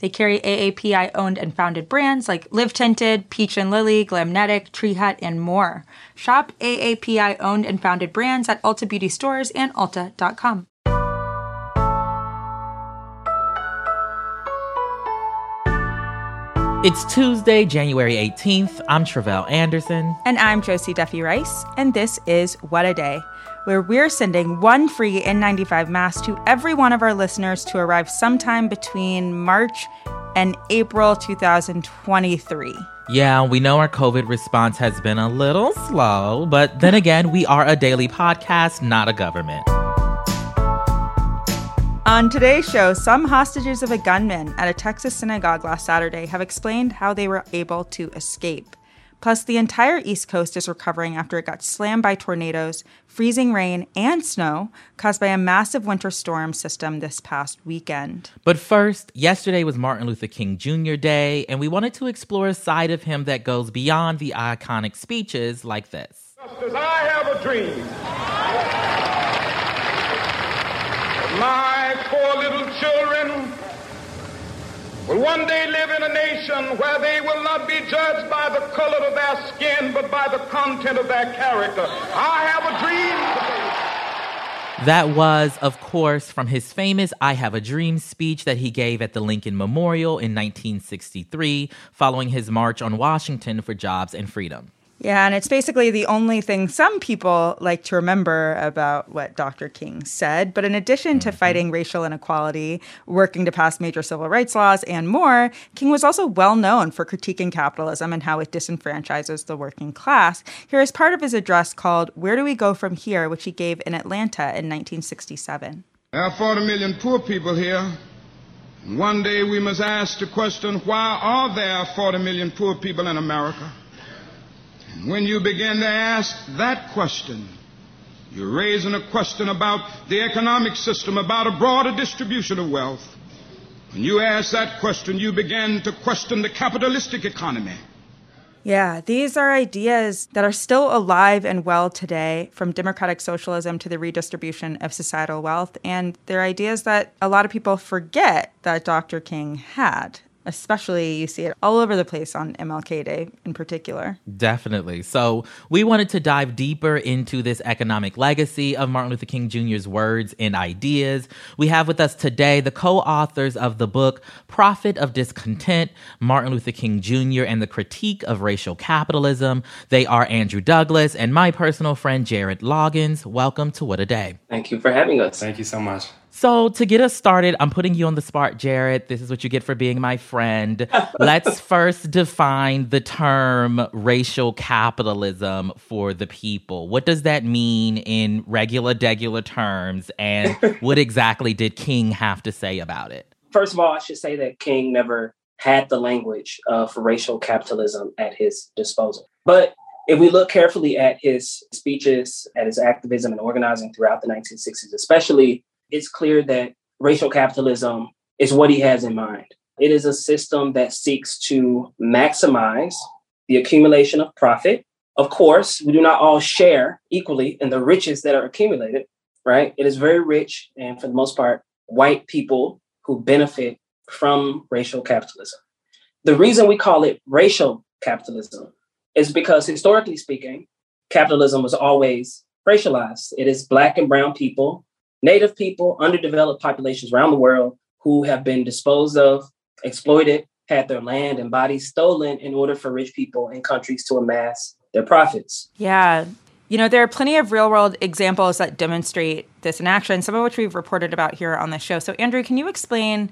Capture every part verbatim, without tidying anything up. They carry A A P I-owned and founded brands like Live Tinted, Peach and Lily, Glamnetic, Tree Hut, and more. Shop A A P I-owned and founded brands at Ulta Beauty stores and ulta dot com. It's Tuesday, January eighteenth. I'm Travelle Anderson. And I'm Josie Duffy Rice. And this is What a Day, where we're sending one free N ninety-five mask to every one of our listeners to arrive sometime between March and April two thousand twenty-three. Yeah, we know our COVID response has been a little slow, but then again, we are a daily podcast, not a government. On today's show, some hostages of a gunman at a Texas synagogue last Saturday have explained how they were able to escape. Plus, the entire East Coast is recovering after it got slammed by tornadoes, freezing rain, and snow caused by a massive winter storm system this past weekend. But first, yesterday was Martin Luther King Junior Day, and we wanted to explore a side of him that goes beyond the iconic speeches like this. Justice, I have a dream. My poor little children will one day live in a nation where they will not be judged by the color of their skin, but by the content of their character. I have a dream. That was, of course, from his famous I Have a Dream speech that he gave at the Lincoln Memorial in nineteen sixty-three, following his march on Washington for jobs and freedom. Yeah, and it's basically the only thing some people like to remember about what Doctor King said. But in addition to fighting racial inequality, working to pass major civil rights laws, and more, King was also well known for critiquing capitalism and how it disenfranchises the working class. Here is part of his address called Where Do We Go From Here?, which he gave in Atlanta in nineteen sixty-seven. There are forty million poor people here. And one day we must ask the question, why are there forty million poor people in America? When you begin to ask that question, you're raising a question about the economic system, about a broader distribution of wealth. When you ask that question, you begin to question the capitalistic economy. Yeah, these are ideas that are still alive and well today, from democratic socialism to the redistribution of societal wealth. And they're ideas that a lot of people forget that Doctor King had. Especially, you see it all over the place on M L K Day in particular. Definitely. So we wanted to dive deeper into this economic legacy of Martin Luther King Junior's words and ideas. We have with us today the co-authors of the book, Prophet of Discontent, Martin Luther King Junior and the Critique of Racial Capitalism. They are Andrew Douglas and my personal friend, Jared Loggins. Welcome to What a Day. Thank you for having us. Thank you so much. So to get us started, I'm putting you on the spot, Jared. This is what you get for being my friend. Let's first define the term racial capitalism for the people. What does that mean in regular, degular terms? And what exactly did King have to say about it? First of all, I should say that King never had the language of racial capitalism at his disposal. But if we look carefully at his speeches, at his activism and organizing throughout the nineteen sixties, especially, it's clear that racial capitalism is what he has in mind. It is a system that seeks to maximize the accumulation of profit. Of course, we do not all share equally in the riches that are accumulated, right? It is very rich, and for the most part, white people who benefit from racial capitalism. The reason we call it racial capitalism is because, historically speaking, capitalism was always racialized. It is Black and brown people, Native people, underdeveloped populations around the world who have been disposed of, exploited, had their land and bodies stolen in order for rich people and countries to amass their profits. Yeah. You know, there are plenty of real world examples that demonstrate this in action, some of which we've reported about here on the show. So, Andrew, can you explain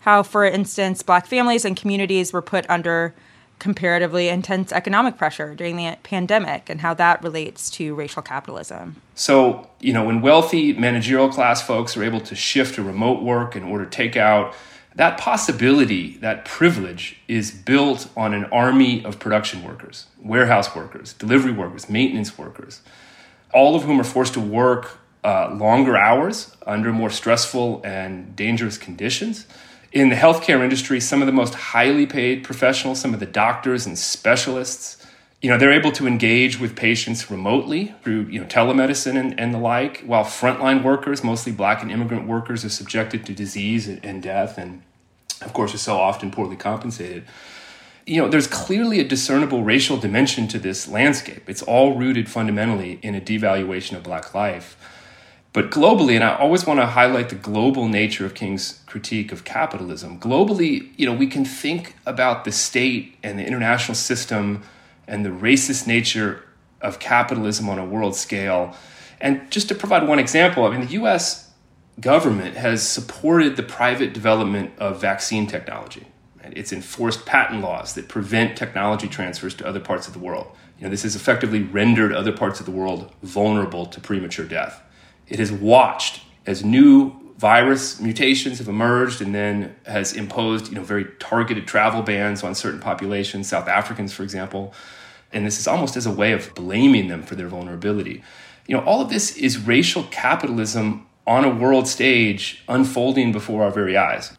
how, for instance, Black families and communities were put under comparatively intense economic pressure during the pandemic and how that relates to racial capitalism? So, you know, when wealthy managerial class folks are able to shift to remote work and order takeout, That possibility, that privilege, is built on an army of production workers, warehouse workers, delivery workers, maintenance workers, all of whom are forced to work uh, longer hours under more stressful and dangerous conditions. In the healthcare industry, some of the most highly paid professionals, some of the doctors and specialists, you know, they're able to engage with patients remotely through, you know, telemedicine and, and the like, while frontline workers, mostly Black and immigrant workers, are subjected to disease and, and death and, of course, are so often poorly compensated. You know, there's clearly a discernible racial dimension to this landscape. It's all rooted fundamentally in a devaluation of Black life. But globally, and I always want to highlight the global nature of King's critique of capitalism. Globally, you know, we can think about the state and the international system and the racist nature of capitalism on a world scale. And just to provide one example, I mean, the U S government has supported the private development of vaccine technology. It's enforced patent laws that prevent technology transfers to other parts of the world. You know, this has effectively rendered other parts of the world vulnerable to premature death. It has watched as new virus mutations have emerged and then has imposed, you know, very targeted travel bans on certain populations, South Africans, for example. And this is almost as a way of blaming them for their vulnerability. You know, all of this is racial capitalism on a world stage unfolding before our very eyes.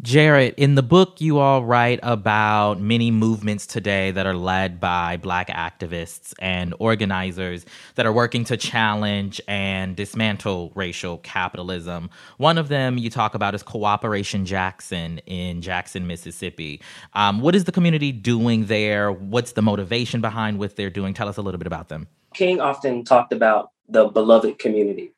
Jared, in the book, you all write about many movements today that are led by Black activists and organizers that are working to challenge and dismantle racial capitalism. One of them you talk about is Cooperation Jackson in Jackson, Mississippi. Um, what is the community doing there? What's the motivation behind what they're doing? Tell us a little bit about them. King often talked about the beloved community.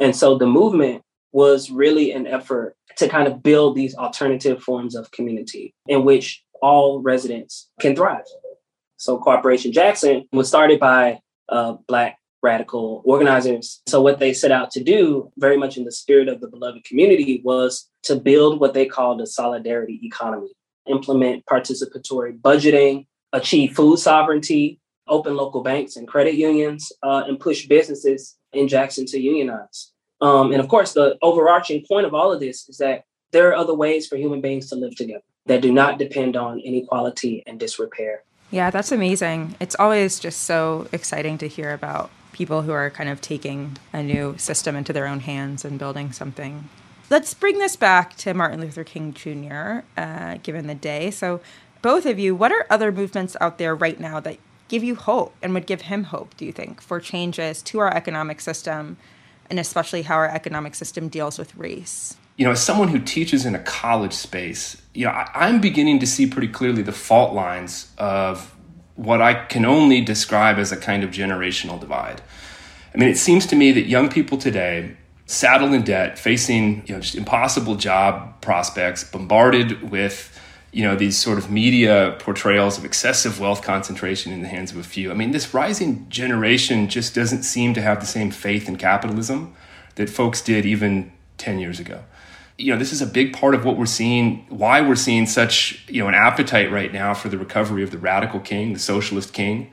And so the movement was really an effort to kind of build these alternative forms of community in which all residents can thrive. So Cooperation Jackson was started by uh, Black radical organizers. So what they set out to do, very much in the spirit of the beloved community, was to build what they called a solidarity economy, implement participatory budgeting, achieve food sovereignty, open local banks and credit unions, uh, and push businesses in Jackson to unionize. Um, and of course, the overarching point of all of this is that there are other ways for human beings to live together that do not depend on inequality and disrepair. Yeah, that's amazing. It's always just so exciting to hear about people who are kind of taking a new system into their own hands and building something. Let's bring this back to Martin Luther King Junior, uh, given the day. So both of you, what are other movements out there right now that give you hope and would give him hope, do you think, for changes to our economic system? And especially how our economic system deals with race. You know, as someone who teaches in a college space, you know, I, I'm beginning to see pretty clearly the fault lines of what I can only describe as a kind of generational divide. I mean, it seems to me that young people today, saddled in debt, facing, you know, just impossible job prospects, bombarded with, you know, these sort of media portrayals of excessive wealth concentration in the hands of a few. I mean, this rising generation just doesn't seem to have the same faith in capitalism that folks did even ten years ago. You know, this is a big part of what we're seeing, why we're seeing such, you know, an appetite right now for the recovery of the radical King, the socialist King,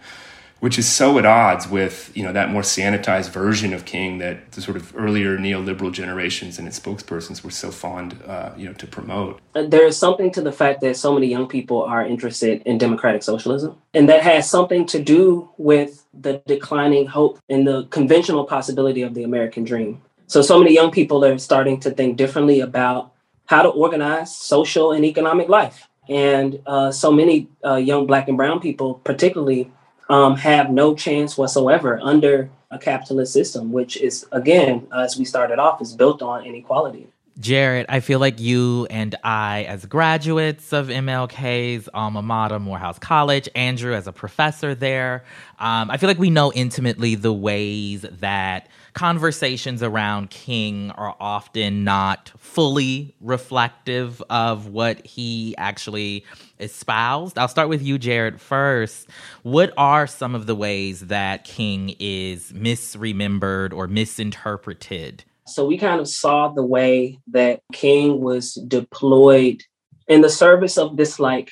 which is so at odds with, you know, that more sanitized version of King that the sort of earlier neoliberal generations and its spokespersons were so fond, uh, you know, to promote. There is something to the fact that so many young people are interested in democratic socialism, and that has something to do with the declining hope and the conventional possibility of the American dream. So, so many young people are starting to think differently about how to organize social and economic life. And uh, so many uh, young Black and brown people, particularly, Um, have no chance whatsoever under a capitalist system, which is, again, as we started off, is built on inequality. Jared, I feel like you and I, as graduates of M L K's alma mater, Morehouse College, Andrew as a professor there, um, I feel like we know intimately the ways that conversations around King are often not fully reflective of what he actually espoused. I'll start with you, Jared, first. What are some of the ways that King is misremembered or misinterpreted? So we kind of saw the way that King was deployed in the service of this like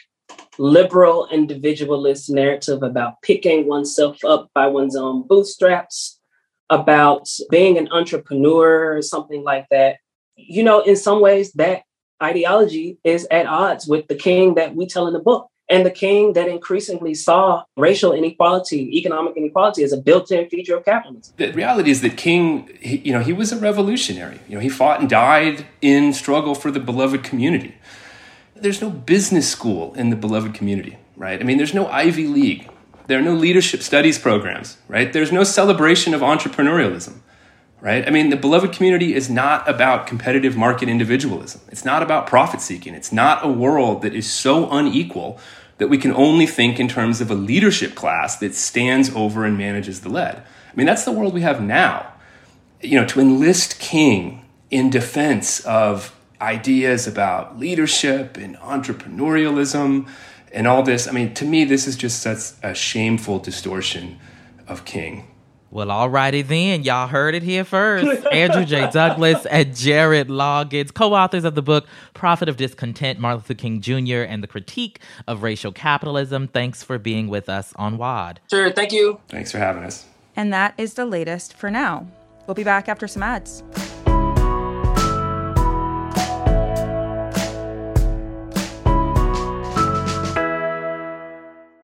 liberal individualist narrative about picking oneself up by one's own bootstraps, about being an entrepreneur or something like that. You know, in some ways that ideology is at odds with the king that we tell in the book, and the king that increasingly saw racial inequality, economic inequality as a built-in feature of capitalism. The reality is that King, he, you know, he was a revolutionary. You know, he fought and died in struggle for the beloved community. There's no business school in the beloved community, right? I mean, there's no Ivy League. There are no leadership studies programs, right? There's no celebration of entrepreneurialism, right? I mean, the beloved community is not about competitive market individualism. It's not about profit-seeking. It's not a world that is so unequal that we can only think in terms of a leadership class that stands over and manages the lead. I mean, that's the world we have now. You know, to enlist King in defense of ideas about leadership and entrepreneurialism and all this, I mean, to me, this is just such a shameful distortion of King. Well, all righty then. Y'all heard it here first. Andrew J. Douglas and Jared Loggins, co-authors of the book Prophet of Discontent, Martin Luther King Junior and the Critique of Racial Capitalism. Thanks for being with us on W O D. Sure, thank you. Thanks for having us. And that is the latest for now. We'll be back after some ads.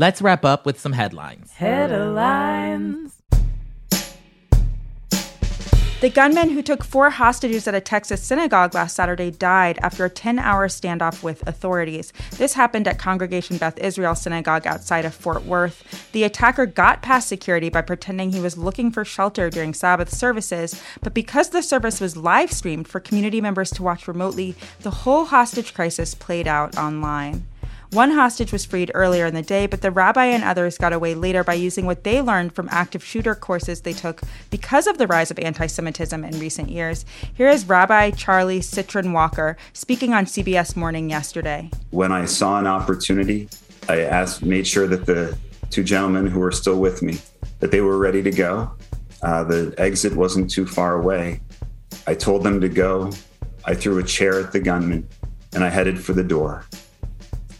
Let's wrap up with some headlines. Headlines. The gunman who took four hostages at a Texas synagogue last Saturday died after a ten-hour standoff with authorities. This happened at Congregation Beth Israel Synagogue outside of Fort Worth. The attacker got past security by pretending he was looking for shelter during Sabbath services, but because the service was live-streamed for community members to watch remotely, the whole hostage crisis played out online. One hostage was freed earlier in the day, but the rabbi and others got away later by using what they learned from active shooter courses they took because of the rise of anti-Semitism in recent years. Here is Rabbi Charlie Citron Walker speaking on C B S Morning yesterday. When I saw an opportunity, I asked, made sure that the two gentlemen who were still with me, that they were ready to go. Uh, the exit wasn't too far away. I told them to go. I threw a chair at the gunman, and I headed for the door.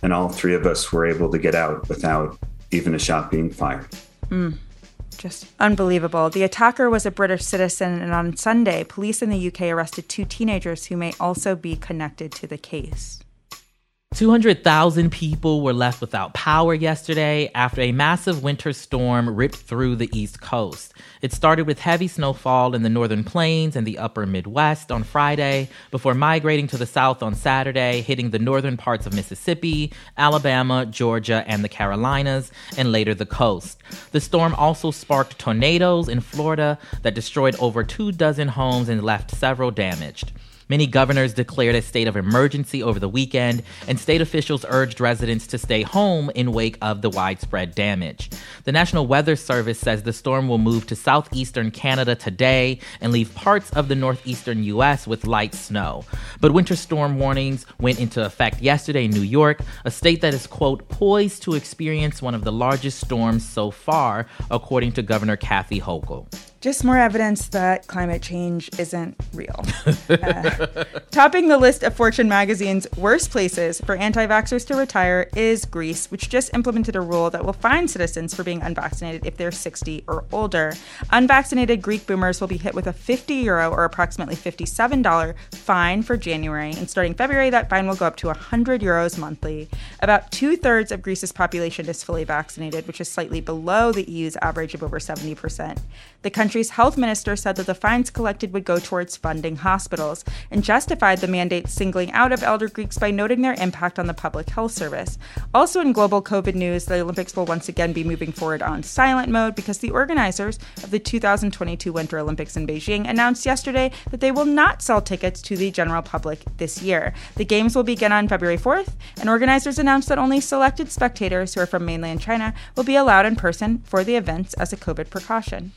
And all three of us were able to get out without even a shot being fired. Mm. Just unbelievable. The attacker was a British citizen, and on Sunday, police in the U K arrested two teenagers who may also be connected to the case. two hundred thousand people were left without power yesterday after a massive winter storm ripped through the East Coast. It started with heavy snowfall in the northern plains and the upper Midwest on Friday before migrating to the south on Saturday, hitting the northern parts of Mississippi, Alabama, Georgia, and the Carolinas, and later the coast. The storm also sparked tornadoes in Florida that destroyed over two dozen homes and left several damaged. Many governors declared a state of emergency over the weekend, and state officials urged residents to stay home in wake of the widespread damage. The National Weather Service says the storm will move to southeastern Canada today and leave parts of the northeastern U S with light snow. But winter storm warnings went into effect yesterday in New York, a state that is, quote, poised to experience one of the largest storms so far, according to Governor Kathy Hochul. Just more evidence that climate change isn't real. Uh, topping the list of Fortune magazine's worst places for anti-vaxxers to retire is Greece, which just implemented a rule that will fine citizens for being unvaccinated if they're sixty or older. Unvaccinated Greek boomers will be hit with a fifty euro or approximately fifty-seven dollars fine for January. And starting February, that fine will go up to one hundred euros monthly. About two-thirds of Greece's population is fully vaccinated, which is slightly below the E U's average of over seventy percent. The country The country's health minister said that the fines collected would go towards funding hospitals and justified the mandate singling out of elder Greeks by noting their impact on the public health service. Also in global COVID news, the Olympics will once again be moving forward on silent mode because the organizers of the two thousand twenty-two Winter Olympics in Beijing announced yesterday that they will not sell tickets to the general public this year. The games will begin on February fourth, and organizers announced that only selected spectators who are from mainland China will be allowed in person for the events as a COVID precaution.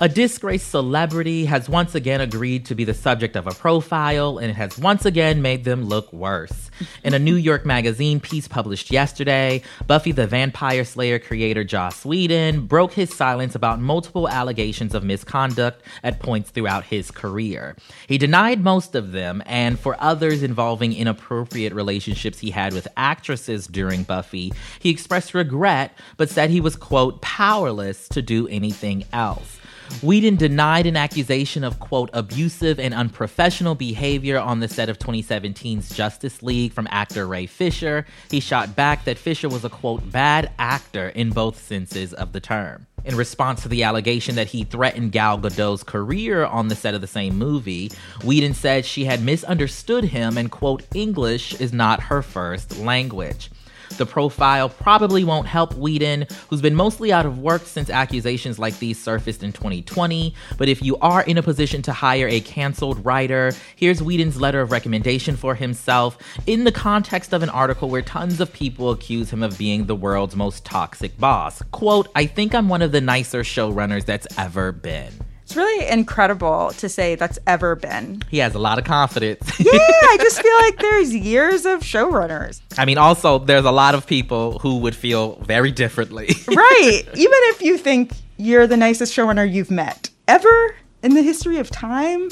A disgraced celebrity has once again agreed to be the subject of a profile, and it has once again made them look worse. In a New York magazine piece published yesterday, Buffy the Vampire Slayer creator Joss Whedon broke his silence about multiple allegations of misconduct at points throughout his career. He denied most of them, and for others involving inappropriate relationships he had with actresses during Buffy, he expressed regret, but said he was, quote, powerless to do anything else. Whedon denied an accusation of, quote, abusive and unprofessional behavior on the set of twenty seventeen's Justice League from actor Ray Fisher. He shot back that Fisher was a, quote, bad actor in both senses of the term. In response to the allegation that he threatened Gal Gadot's career on the set of the same movie, Whedon said she had misunderstood him and, quote, English is not her first language. The profile probably won't help Whedon, who's been mostly out of work since accusations like these surfaced in twenty twenty. But if you are in a position to hire a canceled writer, here's Whedon's letter of recommendation for himself in the context of an article where tons of people accuse him of being the world's most toxic boss. Quote, I think I'm one of the nicer showrunners that's ever been. It's really incredible to say that's ever been. He has a lot of confidence. Yeah, I just feel like there's years of showrunners. I mean, also, there's a lot of people who would feel very differently. Right. Even if you think you're the nicest showrunner you've met ever in the history of time.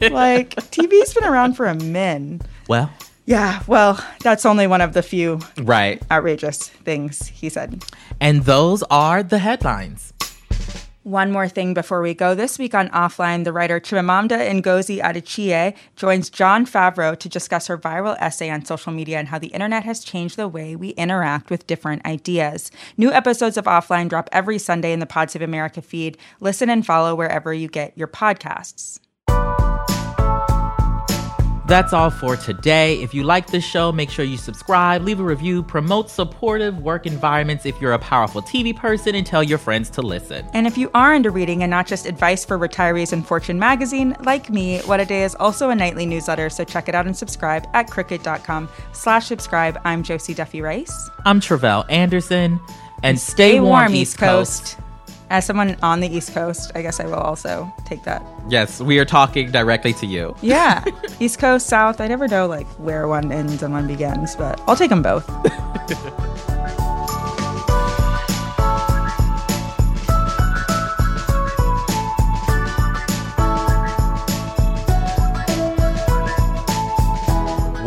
Like, T V's been around for a min. Well. Yeah, well, that's only one of the few right. outrageous things he said. And those are the headlines. One more thing before we go. This week on Offline, the writer Chimamanda Ngozi Adichie joins Jon Favreau to discuss her viral essay on social media and how the internet has changed the way we interact with different ideas. New episodes of Offline drop every Sunday in the Pod Save America feed. Listen and follow wherever you get your podcasts. That's all for today. If you like this show, make sure you subscribe, leave a review, promote supportive work environments if you're a powerful T V person, and tell your friends to listen. And if you are into reading and not just advice for retirees and Fortune magazine, like me, What A Day is also a nightly newsletter, so check it out and subscribe at crooked.com slash subscribe. I'm Josie Duffy Rice. I'm Travelle Anderson. And stay, stay warm, warm, East Coast. Coast. As someone on the East Coast, I guess I will also take that. Yes, we are talking directly to you. Yeah. East Coast, South, I never know like where one ends and one begins, but I'll take them both.